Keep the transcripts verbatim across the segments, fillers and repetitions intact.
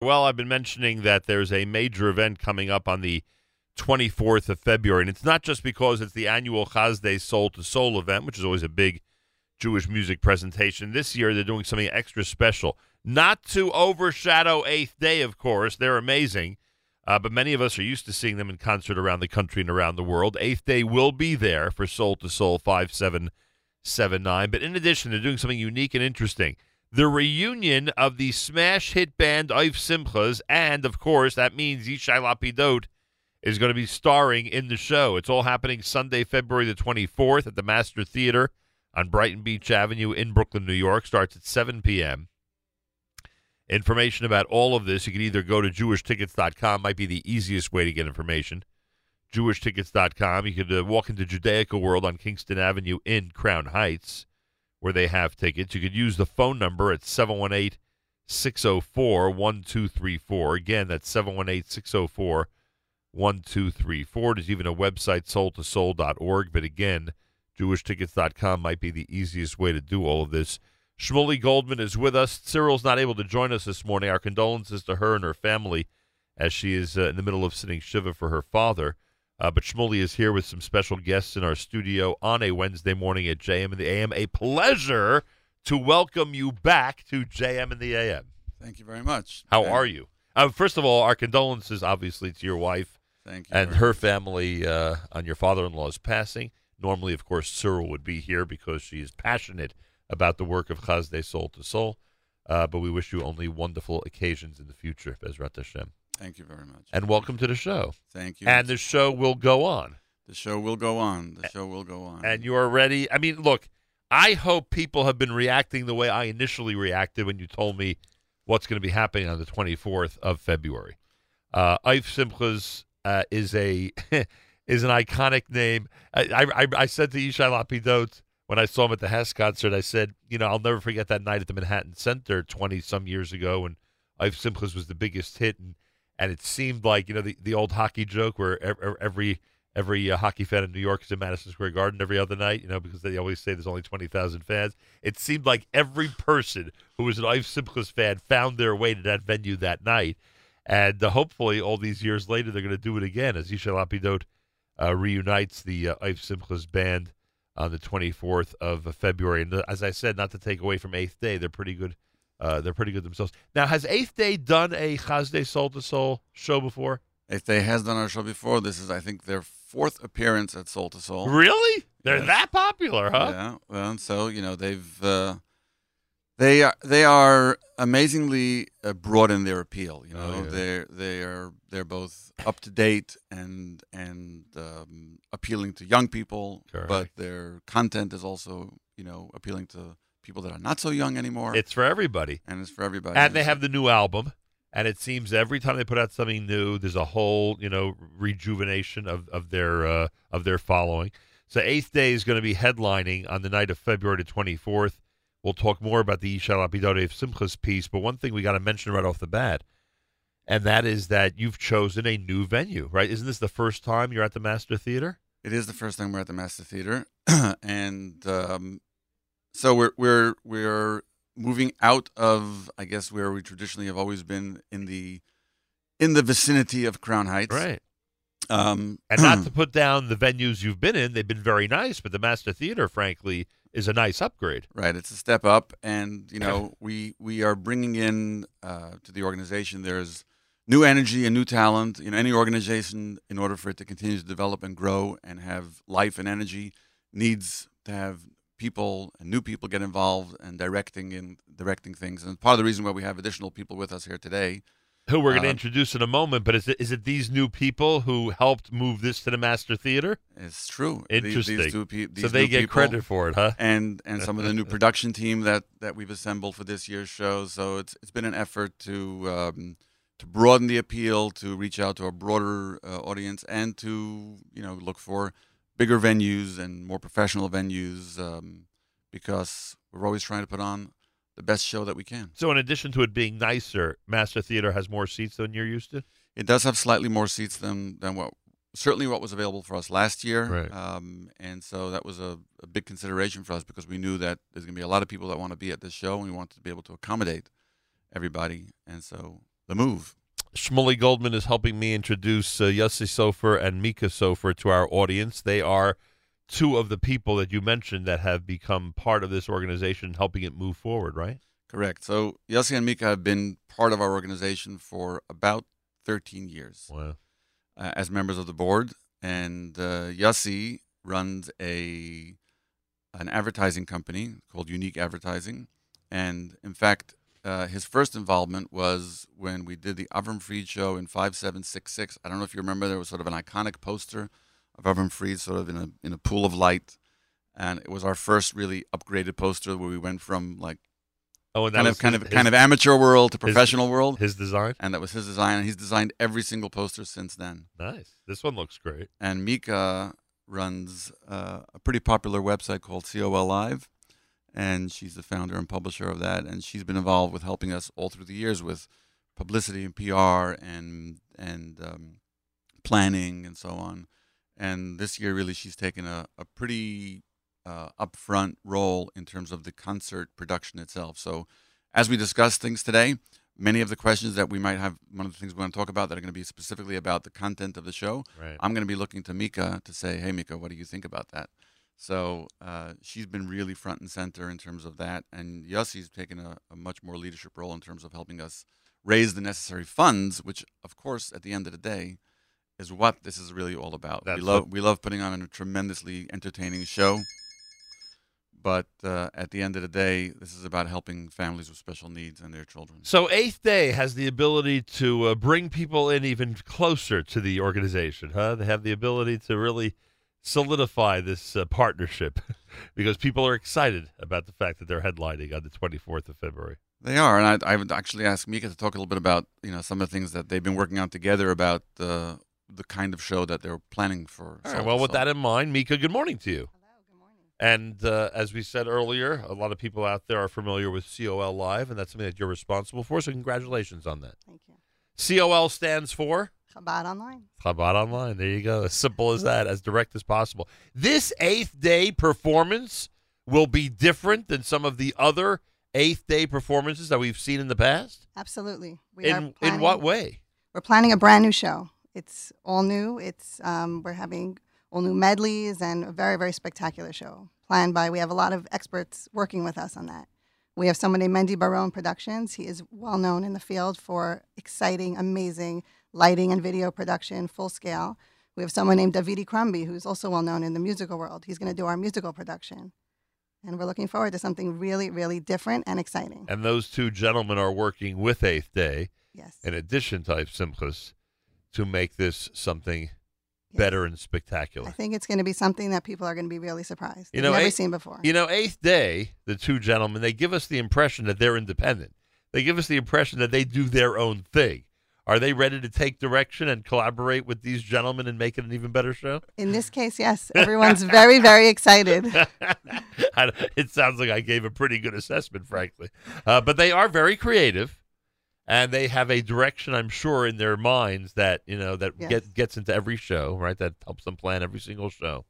Well, I've been mentioning that there's a major event coming up on the twenty-fourth of February, and it's not just because it's the annual Chazdei Soul to Soul event, which is always a big Jewish music presentation. This year, they're doing something extra special. Not to overshadow Eighth Day, of course. They're amazing, uh, but many of us are used to seeing them in concert around the country and around the world. Eighth Day will be there for Soul to Soul five seven seven nine, but in addition, they're doing something unique and interesting. The reunion of the smash hit band Oif Simchas, and, of course, that means Yishai Lapidot is going to be starring in the show. It's all happening Sunday, February the twenty-fourth at the Master Theater on Brighton Beach Avenue in Brooklyn, New York. Starts at seven p.m. Information about all of this, you can either go to jewish tickets dot com, might be the easiest way to get information, jewish tickets dot com. You could uh, walk into Judaica World on Kingston Avenue in Crown Heights, where they have tickets. You could use the phone number at seven one eight, six zero four, one two three four. Again, that's seven one eight, six zero four, one two three four. There's even a website, soul to soul dot org. But again, jewish tickets dot com might be the easiest way to do all of this. Shmuley Goldman is with us. Cyril's not able to join us this morning. Our condolences to her and her family as she is uh, in the middle of sitting Shiva for her father. Uh, but Shmuley is here with some special guests in our studio on a Wednesday morning at J M in the A M. A pleasure to welcome you back to J M in the A M. Thank you very much. How Thank are you? Uh, first of all, our condolences, obviously, to your wife Thank you and her much. family uh, on your father-in-law's passing. Normally, of course, Cyril would be here because she is passionate about the work of Chazdei Soul to Soul. Uh, but we wish you only wonderful occasions in the future, Bezrat Hashem. Thank you very much. And welcome to the show. Thank you. And the show will go on. The show will go on. The show will go on. And you are ready. I mean, look, I hope people have been reacting the way I initially reacted when you told me what's going to be happening on the twenty-fourth of February. Uh, Oif Simchas uh, is a is an iconic name. I, I, I said to Yishai Lapidot when I saw him at the Hess concert, I said, you know, I'll never forget that night at the Manhattan Center twenty-some years ago when Oif Simchas was the biggest hit. And And it seemed like, you know, the, the old hockey joke where every every uh, hockey fan in New York is in Madison Square Garden every other night, you know, because they always say there's only twenty thousand fans. It seemed like every person who was an Oif Simchas fan found their way to that venue that night. And uh, hopefully all these years later they're going to do it again as Yishai Lapidot uh, reunites the uh, Oif Simchas band on the twenty-fourth of February. And uh, as I said, not to take away from Eighth Day, they're pretty good. Uh, they're pretty good themselves. Now, has Eighth Day done a Chazdei Soul to Soul show before? Eighth Day has done our show before. This is, I think, their fourth appearance at Soul to Soul. Really? They're yes. that popular, huh? Yeah. Well, and so you know they've uh, they are they are amazingly uh, broad in their appeal. You know, oh, yeah. they're they are they're both up to date and and um, appealing to young people. Correct. But their content is also you know appealing to people that are not so young anymore. It's for everybody. And it's for everybody. And they have the new album, and it seems every time they put out something new, there's a whole, you know, rejuvenation of, of their uh, of their following. So Eighth Day is going to be headlining on the night of February the twenty-fourth. We'll talk more about the Yishai Lapidot Oif Simchas piece, but one thing we got to mention right off the bat, and that is that you've chosen a new venue, right? Isn't this the first time you're at the Master Theater? It is the first time we're at the Master Theater, and um So we're we're we're moving out of, I guess, where we traditionally have always been in the in the vicinity of Crown Heights, right? Um, and not to put down the venues you've been in; they've been very nice. But the Master Theater, frankly, is a nice upgrade. Right, it's a step up, and you know we we are bringing in uh, to the organization. There's new energy and new talent in any organization. In order for it to continue to develop and grow and have life and energy, needs to have people and new people get involved and directing and directing things, and part of the reason why we have additional people with us here today, who we're going to uh, introduce in a moment. But is it is it these new people who helped move this to the Master Theater? It's true. Interesting. These, these two pe- these so they get people, credit for it, huh? And and some of the new production team that, that we've assembled for this year's show. So it's it's been an effort to um, to broaden the appeal, to reach out to a broader uh, audience, and to you know look for bigger venues and more professional venues, um, because we're always trying to put on the best show that we can. So in addition to it being nicer, Master Theater has more seats than you're used to? It does have slightly more seats than, than what certainly what was available for us last year. Right. Um, and so that was a, a big consideration for us because we knew that there's going to be a lot of people that want to be at this show, and we wanted to be able to accommodate everybody. And so the move. Shmuley Goldman is helping me introduce uh, Yossi Sofer and Mika Sofer to our audience. They are two of the people that you mentioned that have become part of this organization, helping it move forward, right? Correct. So Yossi and Mika have been part of our organization for about thirteen years. Wow. Uh, as members of the board. And uh, Yossi runs a an advertising company called Unique Advertising. And in fact, uh, his first involvement was when we did the Avram Fried show in five seven six six. I don't know if you remember, there was sort of an iconic poster of Avram Fried sort of in a, in a pool of light. And it was our first really upgraded poster where we went from like Oh, and that kind of, kind his, of, kind his, of amateur world to professional his, world. His design, and that was his design, and he's designed every single poster since then. Nice. This one looks great. And Mika runs uh, a pretty popular website called C O L Live, and she's the founder and publisher of that. And she's been involved with helping us all through the years with publicity and P R and and um, planning and so on. And this year, really, she's taken a, a pretty Uh, upfront role in terms of the concert production itself. So as we discuss things today, many of the questions that we might have, one of the things we want to talk about that are going to be specifically about the content of the show, right. I'm going to be looking to Mika to say, hey, Mika, what do you think about that? So uh, she's been really front and center in terms of that. And Yossi's taken a, a much more leadership role in terms of helping us raise the necessary funds, which, of course, at the end of the day, is what this is really all about. That's we love, we love putting on a tremendously entertaining show. But uh, at the end of the day, this is about helping families with special needs and their children. So Eighth Day has the ability to uh, bring people in even closer to the organization, huh? They have the ability to really solidify this uh, partnership because people are excited about the fact that they're headlining on the twenty-fourth of February. They are, and I, I would actually ask Mika to talk a little bit about you know some of the things that they've been working on together about uh, the kind of show that they're planning for. All right, well, with that in mind, Mika, good morning to you. And uh, as we said earlier, a lot of people out there are familiar with C O L Live, and that's something that you're responsible for, so congratulations on that. Thank you. C O L stands for? Chabad Online. Chabad Online. There you go. As simple as that, as direct as possible. This Eighth Day performance will be different than some of the other Eighth Day performances that we've seen in the past? Absolutely. We in, are planning, in what way? We're planning a brand new show. It's all new. It's um, we're having all new medleys and a very, very spectacular show planned by, we have a lot of experts working with us on that. We have somebody, Mendy Barone Productions. He is well known in the field for exciting, amazing lighting and video production, full scale. We have someone named Davidi Crumbie, who's also well known in the musical world. He's going to do our musical production. And we're looking forward to something really, really different and exciting. And those two gentlemen are working with Eighth Day, yes, in addition to Oif Simchas, to make this something Yes. better and spectacular. I think it's going to be something that people are going to be really surprised. You know, never eighth, seen before. You know, Eighth Day, the two gentlemen, they give us the impression that they're independent. They give us the impression that they do their own thing. Are they ready to take direction and collaborate with these gentlemen and make it an even better show? In this case, yes. Everyone's very, very excited. It sounds like I gave a pretty good assessment, frankly. Uh, but they are very creative. And they have a direction, I'm sure, in their minds that, you know, that yes. get, gets into every show, right? That helps them plan every single show.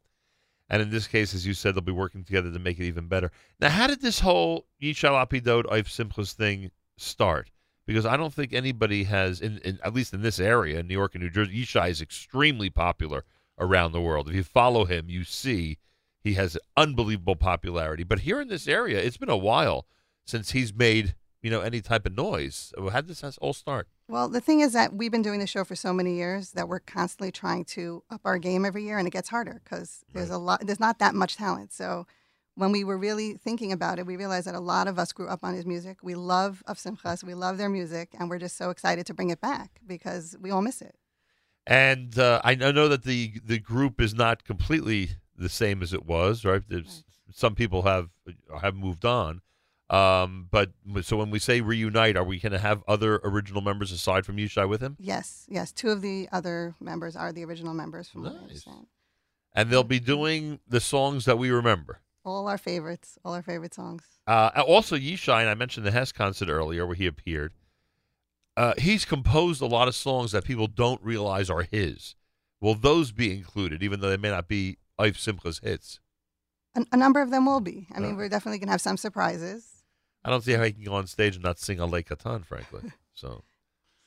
And in this case, as you said, they'll be working together to make it even better. Now, how did this whole Yishai Lapidot, Oif Simchas thing start? Because I don't think anybody has, in, in at least in this area, in New York and New Jersey, Yishai is extremely popular around the world. If you follow him, you see he has unbelievable popularity. But here in this area, it's been a while since he's made you know, any type of noise. How did this all start? Well, the thing is that we've been doing the show for so many years that we're constantly trying to up our game every year, and it gets harder because there's right. a lot, there's not that much talent. So when we were really thinking about it, we realized that a lot of us grew up on his music. We love Oif Simchas, we love their music, and we're just so excited to bring it back because we all miss it. And uh, I know that the, the group is not completely the same as it was, right? There's, right. Some people have have moved on. Um, but so when we say reunite, are we going to have other original members aside from Yishai with him? Yes, yes. Two of the other members are the original members from nice. What I understand. And they'll be doing the songs that we remember. All our favorites, all our favorite songs. Uh, also Yishai, and I mentioned the Hess concert earlier where he appeared, uh, he's composed a lot of songs that people don't realize are his. Will those be included, even though they may not be Oif Simchas hits? A, a number of them will be. I mean, oh. we're definitely going to have some surprises. I don't see how he can go on stage and not sing a Alei Katan, frankly. So,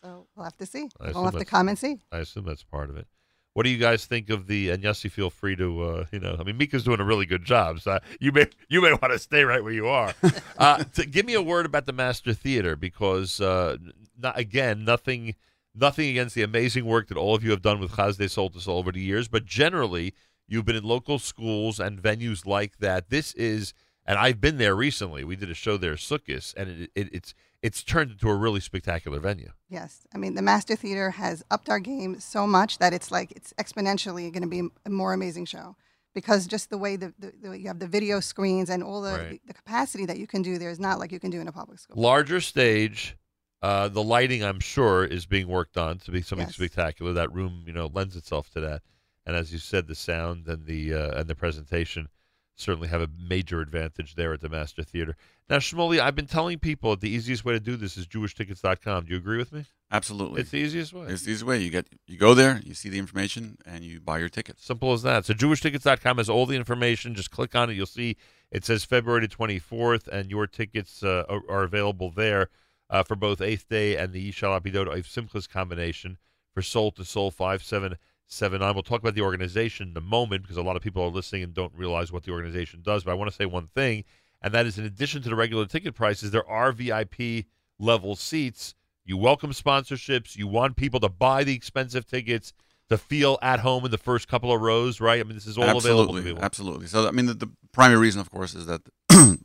so We'll have to see. We'll have to come and see. I assume that's part of it. What do you guys think of the, and Yossi, feel free to, uh, you know, I mean, Mika's doing a really good job, so you may you may want to stay right where you are. uh, to give me a word about the Master Theater, because, uh, not, again, nothing nothing against the amazing work that all of you have done with Chazdei Soul to Soul over the years, but generally, you've been in local schools and venues like that. This is, and I've been there recently. We did a show there, Sukkis, and it, it, it's, it's turned into a really spectacular venue. Yes. I mean, the Master Theater has upped our game so much that it's like it's exponentially going to be a more amazing show, because just the way the, the, the you have the video screens and all the, right. the, the capacity that you can do there is not like you can do in a public school. Larger stage. Uh, the lighting, I'm sure, is being worked on to be something yes. spectacular. That room, you know, lends itself to that. And as you said, the sound and the uh, and the presentation certainly have a major advantage there at the Master Theater. Now, Shmuley, I've been telling people the easiest way to do this is jewish tickets dot com. Do you agree with me? Absolutely. It's the easiest way. It's the easiest way. You get, you go there, you see the information, and you buy your tickets. Simple as that. So jewish tickets dot com has all the information. Just click on it. You'll see it says February twenty-fourth, and your tickets uh, are, are available there uh, for both Eighth Day and the Yishai Lapidot Oif Simchas combination for Soul to Soul five seven seven nine. We'll talk about the organization in a moment, because a lot of people are listening and don't realize what the organization does. But I want to say one thing, and that is, in addition to the regular ticket prices, there are V I P level seats. You welcome sponsorships. You want people to buy the expensive tickets to feel at home in the first couple of rows, right? I mean, this is all absolutely available to people. Absolutely. So, I mean, the, the primary reason, of course, is that sorry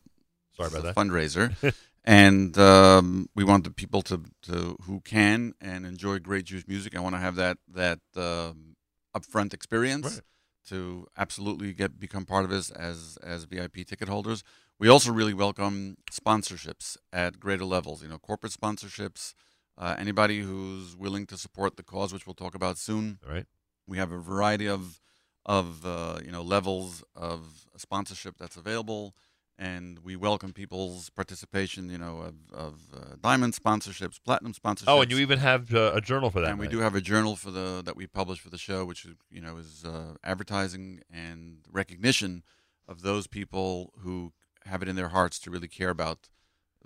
about that fundraiser, and um, we want the people to, to who can and enjoy great Jewish music. I want to have that that. Um, upfront experience right. to absolutely get become part of us as as V I P ticket holders. We also really welcome sponsorships at greater levels, you know, corporate sponsorships, uh, anybody who's willing to support the cause, which we'll talk about soon. All right. We have a variety of of uh, you know, levels of sponsorship that's available, and we welcome people's participation, you know, of, of uh, diamond sponsorships, platinum sponsorships. Oh, and you even have uh, a journal for that. And we right? do have a journal for the that we publish for the show, which, you know, is uh, advertising and recognition of those people who have it in their hearts to really care about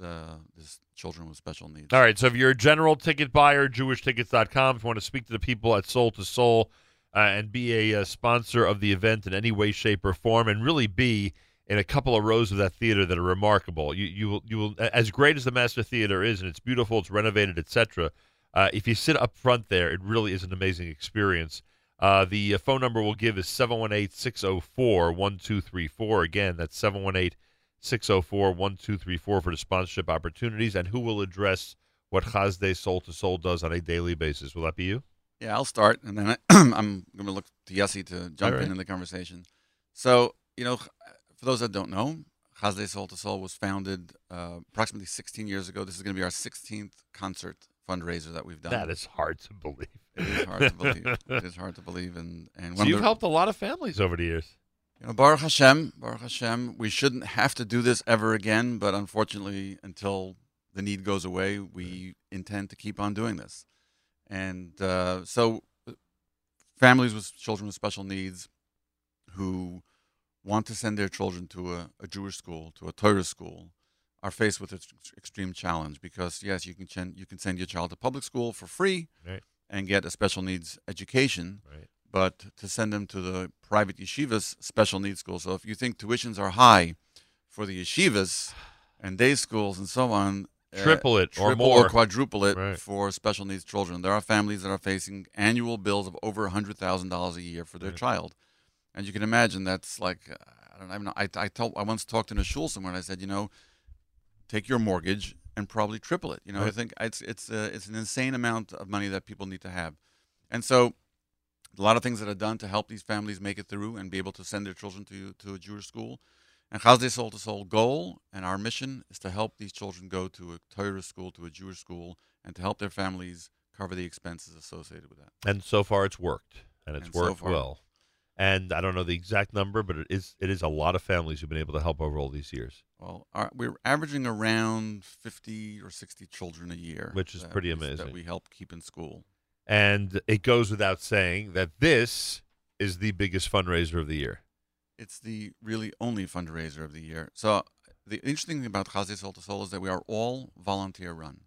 uh, this children with special needs. All right, so if you're a general ticket buyer, jewish tickets dot com. If you want to speak to the people at Soul to Soul uh, and be a, a sponsor of the event in any way, shape, or form, and really be in a couple of rows of that theater that are remarkable. You you will, you will, as great as the Master Theater is, and it's beautiful, it's renovated, et cetera. Uh, if you sit up front there, it really is an amazing experience. Uh, the phone number we'll give is seven one eight, six oh four, one two three four. Again, that's seven one eight, six oh four, one two three four for the sponsorship opportunities, and who will address what Chazdei Soul to Soul does on a daily basis. Will that be you? Yeah, I'll start, and then I, I'm going to look to Yossi to jump right. in in the conversation. So, you know, for those that don't know, Chazdei Soul to Soul was founded uh, approximately sixteen years ago. This is going to be our sixteenth concert fundraiser that we've done. That is hard to believe. It is hard to believe. It is hard to believe. And, and so you've helped a lot of families over the years. You know, Baruch Hashem, Baruch Hashem, we shouldn't have to do this ever again, but unfortunately, until the need goes away, we intend to keep on doing this. And uh, so families with children with special needs who want to send their children to a, a Jewish school, to a Torah school, are faced with an extreme challenge, because, yes, you can chen- you can send your child to public school for free right. and get a special needs education, right. but to send them to the private yeshivas special needs school. So if you think tuitions are high for the yeshivas and day schools and so on, triple it uh, or triple more. Or quadruple it right. for special needs children. There are families that are facing annual bills of over one hundred thousand dollars a year for their right. child. And you can imagine that's like, I don't, I don't know, I, I, told, I once talked in a shul somewhere, and I said, you know, take your mortgage and probably triple it. You know, right. I think it's it's uh, it's an insane amount of money that people need to have. And so a lot of things that are done to help these families make it through and be able to send their children to, to a Jewish school. And Chazdei Soul to Soul goal and our mission is to help these children go to a Torah school, to a Jewish school, and to help their families cover the expenses associated with that. And so far it's worked, and it's and worked so far, well. And I don't know the exact number, but it is it is a lot of families who've been able to help over all these years. Well, our, we're averaging around fifty or sixty children a year. Which is pretty amazing. That we help keep in school. And it goes without saying that this is the biggest fundraiser of the year. It's the really only fundraiser of the year. So the interesting thing about Chazdei Soul to Soul is that we are all volunteer run.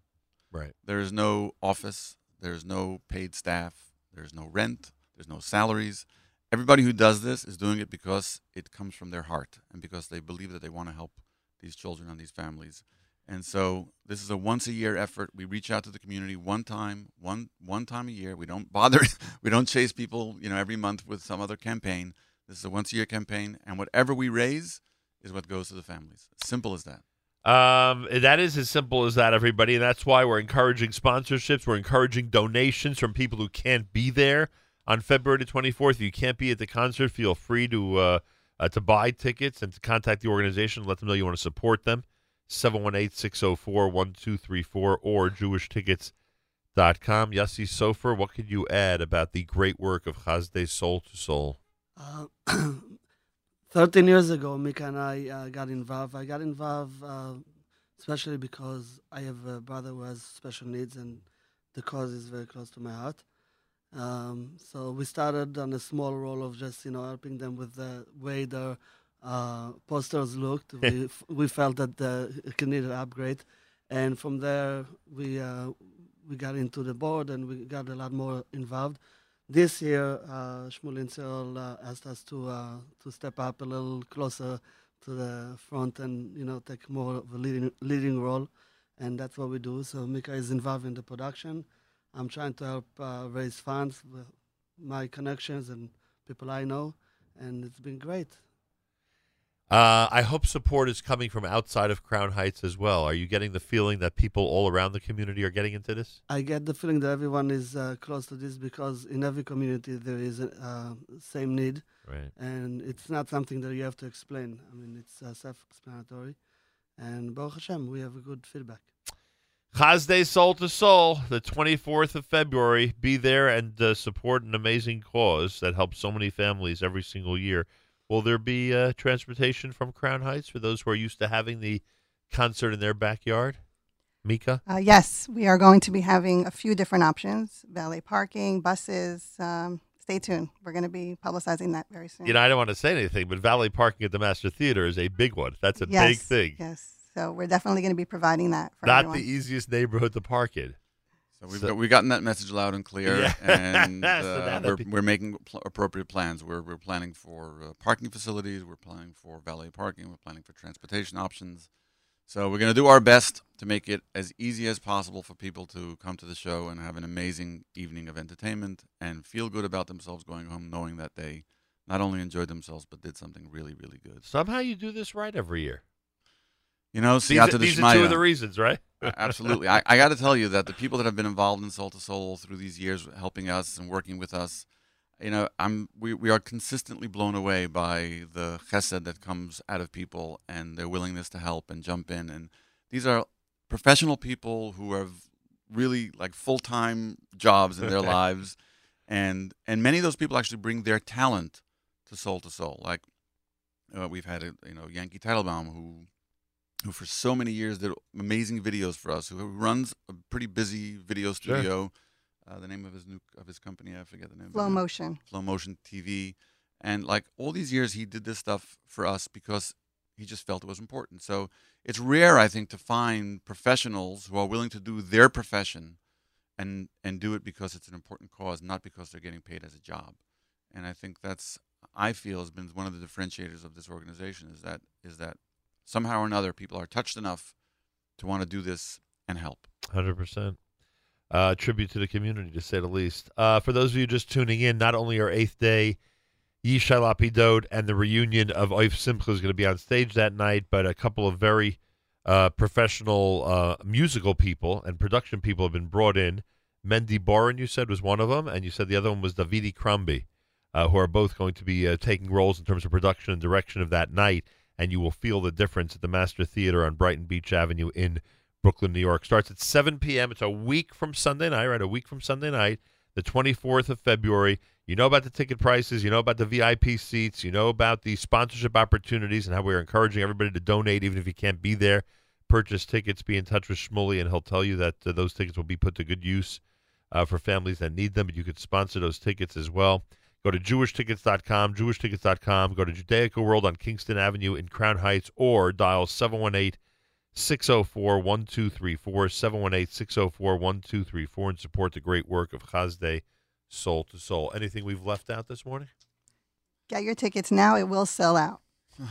Right. There is no office. There's no paid staff. There's no rent. There's no salaries. Everybody who does this is doing it because it comes from their heart and because they believe that they want to help these children and these families. And so this is a once-a-year effort. We reach out to the community one time, one one time a year. We don't bother. We don't chase people, you know, every month with some other campaign. This is a once-a-year campaign, and whatever we raise is what goes to the families. Simple as that. Um, that is as simple as that, everybody, and that's why we're encouraging sponsorships. We're encouraging donations from people who can't be there. On February the twenty-fourth, if you can't be at the concert, feel free to uh, uh, to buy tickets and to contact the organization. Let them know you want to support them. seven one eight, six oh four, one two three four or jewish tickets dot com. Yossi Sofer, what could you add about the great work of Chazdei Soul to Soul? Uh, thirteen years ago, Mika and I uh, got involved. I got involved uh, especially because I have a brother who has special needs, and the cause is very close to my heart. Um, so we started on a small role of just, you know, helping them with the way their uh, posters looked. we, we felt that the, it needed an upgrade. And from there, we, uh, we got into the board and we got a lot more involved. This year, uh, Shmuley and Cyril uh, asked us to uh, to step up a little closer to the front and, you know, take more of a leading, leading role. And that's what we do. So Mika is involved in the production. I'm trying to help uh, raise funds with my connections and people I know, and it's been great. Uh, I hope support is coming from outside of Crown Heights as well. Are you getting the feeling that people all around the community are getting into this? I get the feeling that everyone is uh, close to this because in every community there is a uh, same need, right. And it's not something that you have to explain. I mean, it's uh, self-explanatory, and Baruch Hashem, we have a good feedback. Chazdei Soul to Soul, the twenty-fourth of February. Be there and uh, support an amazing cause that helps so many families every single year. Will there be uh, transportation from Crown Heights for those who are used to having the concert in their backyard? Mika? Uh, yes, we are going to be having a few different options, valet parking, buses. Um, stay tuned. We're going to be publicizing that very soon. You know, I don't want to say anything, but valet parking at the Master Theater is a big one. That's a yes, big thing. Yes. So we're definitely going to be providing that for everyone. Not the easiest neighborhood to park in. So we've, so, got, we've gotten that message loud and clear, yeah. and uh, so we're, be... we're making pl appropriate plans. We're, we're planning for uh, parking facilities. We're planning for valet parking. We're planning for transportation options. So we're going to do our best to make it as easy as possible for people to come to the show and have an amazing evening of entertainment and feel good about themselves going home knowing that they not only enjoyed themselves but did something really, really good. Somehow you do this right every year. You know, see out to the Shmaya. These are two of the reasons, right? Absolutely. I, I got to tell you that the people that have been involved in Soul to Soul through these years, helping us and working with us, you know, I'm we, we are consistently blown away by the chesed that comes out of people and their willingness to help and jump in. And these are professional people who have really like full-time jobs in their lives. And, and many of those people actually bring their talent to Soul to Soul. Like uh, we've had, a, you know, Yankee Teitelbaum who... who for so many years did amazing videos for us, who runs a pretty busy video studio. Sure. Uh, the name of his new of his company, I forget the name. Slow Motion. Slow Motion T V. And like all these years, he did this stuff for us because he just felt it was important. So it's rare, I think, to find professionals who are willing to do their profession and, and do it because it's an important cause, not because they're getting paid as a job. And I think that's, I feel, has been one of the differentiators of this organization is that is that somehow or another, people are touched enough to want to do this and help. one hundred percent. Uh, tribute to the community, to say the least. Uh, for those of you just tuning in, not only are Eighth Day, Yishai Lapidot, and the reunion of Oif Simchas is going to be on stage that night, but a couple of very uh, professional uh, musical people and production people have been brought in. Mendy Barone, you said, was one of them, and you said the other one was Davidi Crumbie, uh, who are both going to be uh, taking roles in terms of production and direction of that night. And you will feel the difference at the Master Theater on Brighton Beach Avenue in Brooklyn, New York. Starts at seven p m It's a week from Sunday night, right? A week from Sunday night, the twenty-fourth of February. You know about the ticket prices. You know about the V I P seats. You know about the sponsorship opportunities and how we're encouraging everybody to donate, even if you can't be there. Purchase tickets. Be in touch with Shmuley, and he'll tell you that uh, those tickets will be put to good use uh, for families that need them. But you could sponsor those tickets as well. Go to jewish tickets dot com, jewish tickets dot com. Go to Judaica World on Kingston Avenue in Crown Heights or dial seven one eight, six oh four, one two three four six oh four, one two three four, seven one eight, six oh four, one two three four, and support the great work of Chazdei Soul to Soul. Anything we've left out this morning? Get your tickets now. It will sell out.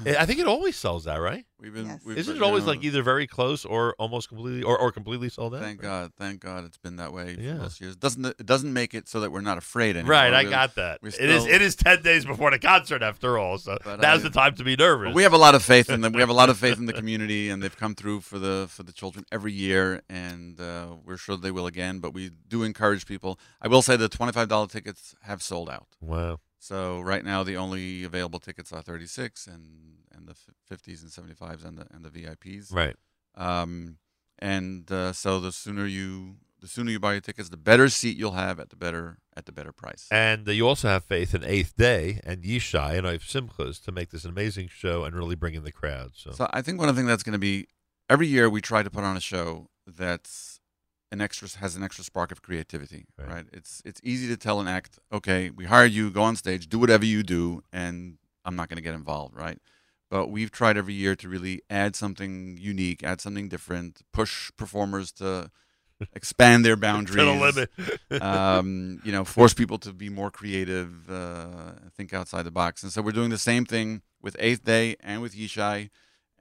I think it always sells out, right? We've been, yes. we've Isn't it always, you know, like either very close or almost completely or, or completely sold out? Thank right? God. Thank God it's been that way yeah. for most years. Doesn't, it doesn't make it so that we're not afraid anymore. Right, I got that. It is it is ten days before the concert after all, so now's I, the time to be nervous. We have a lot of faith in them. We have a lot of faith in the community, and they've come through for the for the children every year, and uh, we're sure they will again, but we do encourage people. I will say the twenty-five dollar tickets have sold out. Wow. So right now the only available tickets are thirty-six and and the fifties and seventy-fives and the and the V I Ps. Right. Um, and uh, so the sooner you the sooner you buy your tickets, the better seat you'll have at the better at the better price. And uh, you also have faith in Eighth Day and Yishai and Oif Simchas to make this an amazing show and really bring in the crowd. So, so I think one of the things that's going to be every year we try to put on a show that's an extra has an extra spark of creativity, right. right? It's it's easy to tell an act, okay, we hire you, go on stage, do whatever you do, and I'm not going to get involved, right? But we've tried every year to really add something unique, add something different, push performers to expand their boundaries, to the limit. um, you know, force people to be more creative, uh, think outside the box, and so we're doing the same thing with Eighth Day and with Yishai.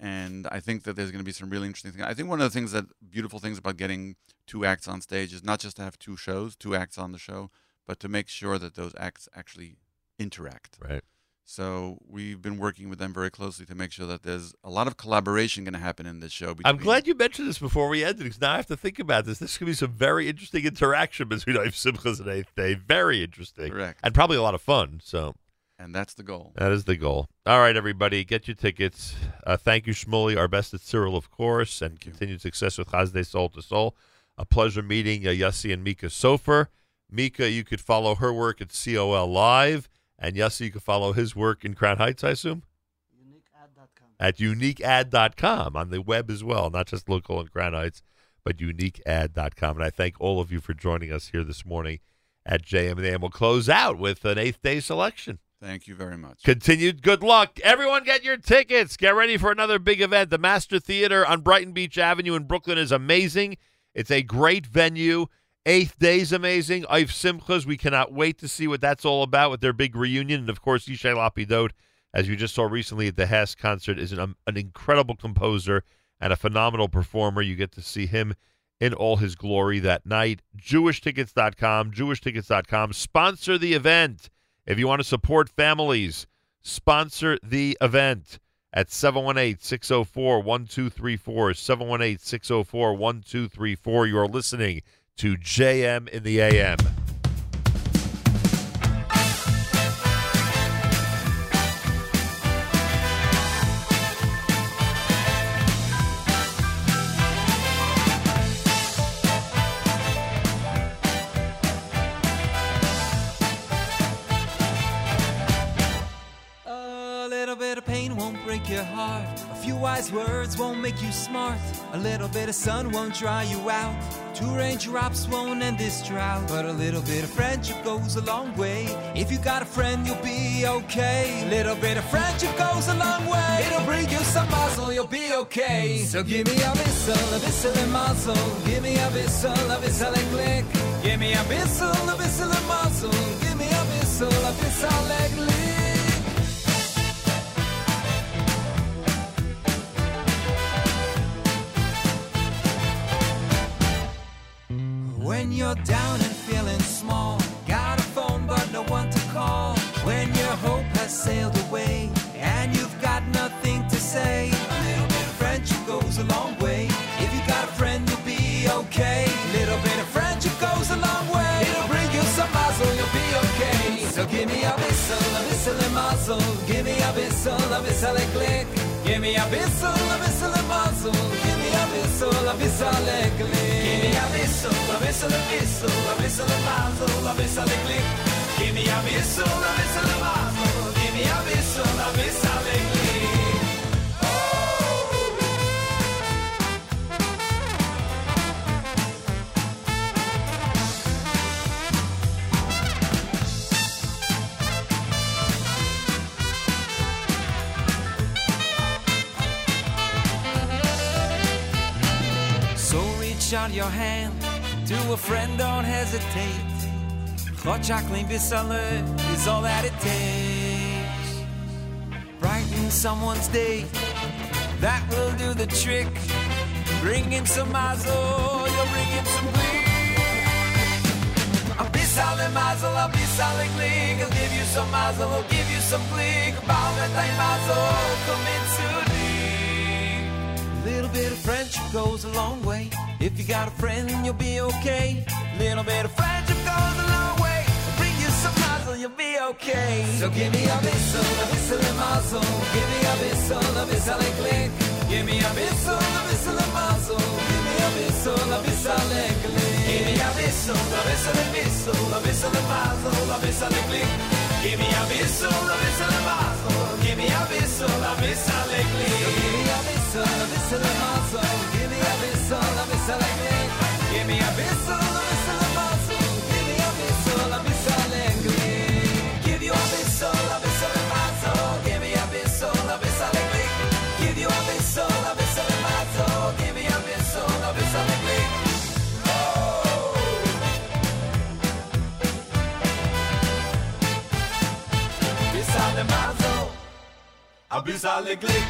And I think that there's going to be some really interesting things. I think one of the things that beautiful things about getting two acts on stage is not just to have two shows, two acts on the show, but to make sure that those acts actually interact. Right. So we've been working with them very closely to make sure that there's a lot of collaboration going to happen in this show. I'm glad you mentioned this before we ended, because now I have to think about this. This could be some very interesting interaction between Oif Simchas and Eighth Day. Very interesting. Correct. And probably a lot of fun. So. And that's the goal. That is the goal. All right, everybody, get your tickets. Uh, thank you, Shmuley. Our best at Cyril, of course, and continued success with Chazdei Soul to Soul. A pleasure meeting uh, Yossi and Mika Sofer. Mika, you could follow her work at C O L Live, and Yossi, you could follow his work in Crown Heights, I assume? unique ad dot com. At unique ad dot com, on the web as well, not just local in Crown Heights, but unique ad dot com. And I thank all of you for joining us here this morning at J M and A, and we'll close out with an Eighth Day selection. Thank you very much. Continued good luck. Everyone get your tickets. Get ready for another big event. The Master Theater on Brighton Beach Avenue in Brooklyn is amazing. It's a great venue. Eighth Day's amazing. Oif Simchas, we cannot wait to see what that's all about with their big reunion. And, of course, Yishai Lapidot, as you just saw recently at the Haas concert, is an, um, an incredible composer and a phenomenal performer. You get to see him in all his glory that night. jewish tickets dot com, jewish tickets dot com. Sponsor the event. If you want to support families, sponsor the event at seven one eight, six oh four, one two three four, seven one eight, six oh four, one two three four. You're listening to J M in the A M. Words won't make you smart. A little bit of sun won't dry you out. Two raindrops won't end this drought. But a little bit of friendship goes a long way. If you got a friend, you'll be okay. A little bit of friendship goes a long way. It'll bring you some muzzle, you'll be okay. So give me a whistle, a whistle and muzzle. Give me a whistle, a whistle and click. Give me a whistle, a whistle and muzzle. Give me a whistle, a whistle and click. When you're down and feeling small, got a phone but no one to call. When your hope has sailed away and you've got nothing to say, a little bit of friendship goes a long way. If you got a friend, you'll be okay. A little bit of friendship goes a long way. It'll bring you some muzzle, you'll be okay. So give me a whistle, a whistle and muzzle. Give me a whistle, a whistle and click. Give me a whistle, a whistle and muzzle. La visa legally, give me a whistle, la visa, la visa, la visa, la muzzle, la visa legally. Give me a whistle, la visa, la muzzle. Give me a whistle, la visa legally. out your hand to a friend, don't hesitate. Chotchakling bisaleh is all that it takes. Brighten someone's day, that will do the trick. Bring in some mazel, you'll bring in some glee. I'll bisaleh mazel, I'll bisaleh glee. I'll give you some mazel, I'll give you some glee. Baal metai mazel, come into little bit of friendship goes a long way. If you got a friend, you'll be okay. Little bit of friendship goes a long way. I'll bring you some mazel, you'll be okay. So give me a bissel, a bissel and mazel. Give me a bissel, a bissel and click. Give me a bissel, a bissel and mazel. Give me a bissel, a bissel and click. Give me a bissel, a bissel and bissel, a bissel and mazel, a bissel and click. Give me a bissel, a bissel and mazel. Give me a bissel, a bissel and glee. Give me a bissel, a bissel and mazel. Give me a bissel, a bissel and glee. Give me a bissel, a bissel and mazel. Give me a bissel, a bissel and glee. Give you a bissel, a bissel and mazel. Give me a bissel, a bissel and glee. Give you a bissel, a bissel and mazel. Give me a bissel, a bissel and glee. I'll be solid click.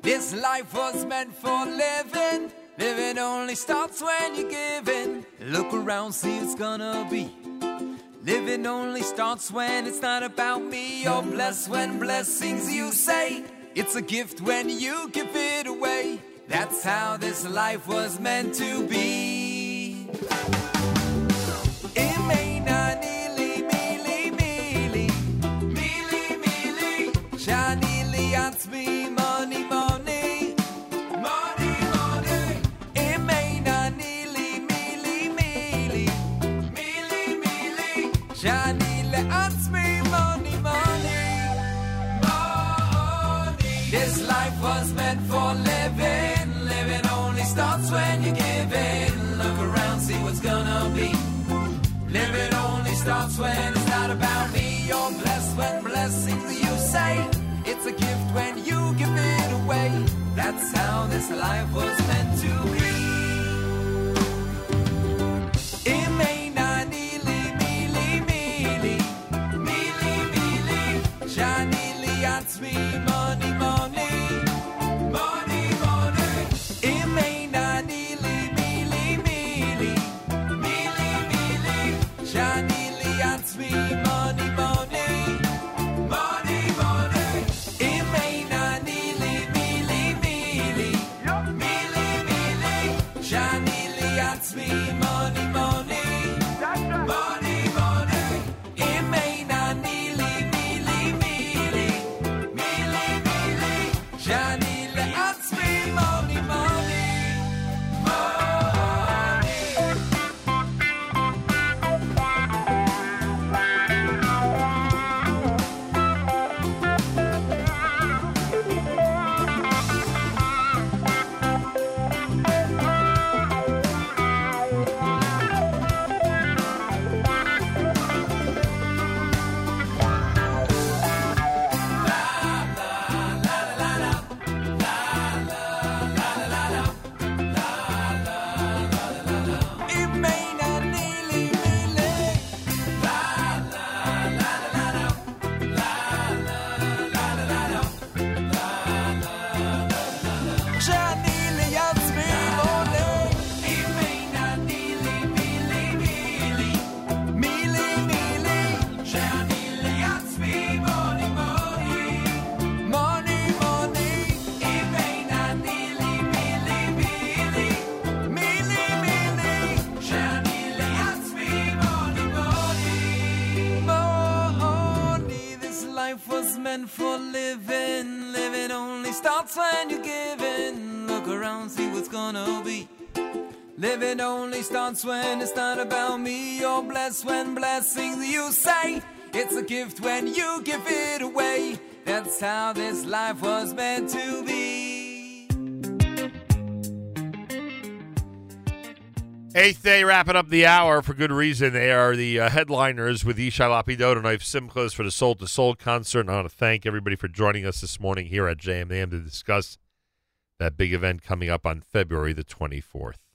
This life was meant for living. Living only starts when you're giving. Look around, see it's gonna be. Living only starts when it's not about me. You're blessed when blessings you say. It's a gift when you give it away. That's how this life was meant to be. It may not neely, meely, meely, meely, meely, shiny, at me, money, money, money, money. It may not neely, meely, meely, meely, meely, shiny, at me, money, money. This life was meant for living. Living only starts when you're giving. Look around, see what's gonna be. Living only starts when it's not about me. You're blessed when blessings you say. It's a gift when you give it away. That's how this life was meant to be. It may not neely, meely, meely, meely, meely, shiny, at me, money, money, money, money. It may not neely, meely, meely, meely, meely, shiny, at me, money, money, money, money. It may not neely, meely, meely, meely, meely, shiny, at me, money, money, money, money. It may not neely, meely, meely. For living, living only starts when you're giving. Look around, see what's gonna be. Living only starts when it's not about me. You're blessed when blessings you say. It's a gift when you give it away. That's how this life was meant to be. Eighth Day wrapping up the hour for good reason. They are the uh, headliners with Yishai Lapidot and Oif Simchas for the Soul to Soul concert. And I want to thank everybody for joining us this morning here at J M A M to discuss that big event coming up on February the twenty-fourth.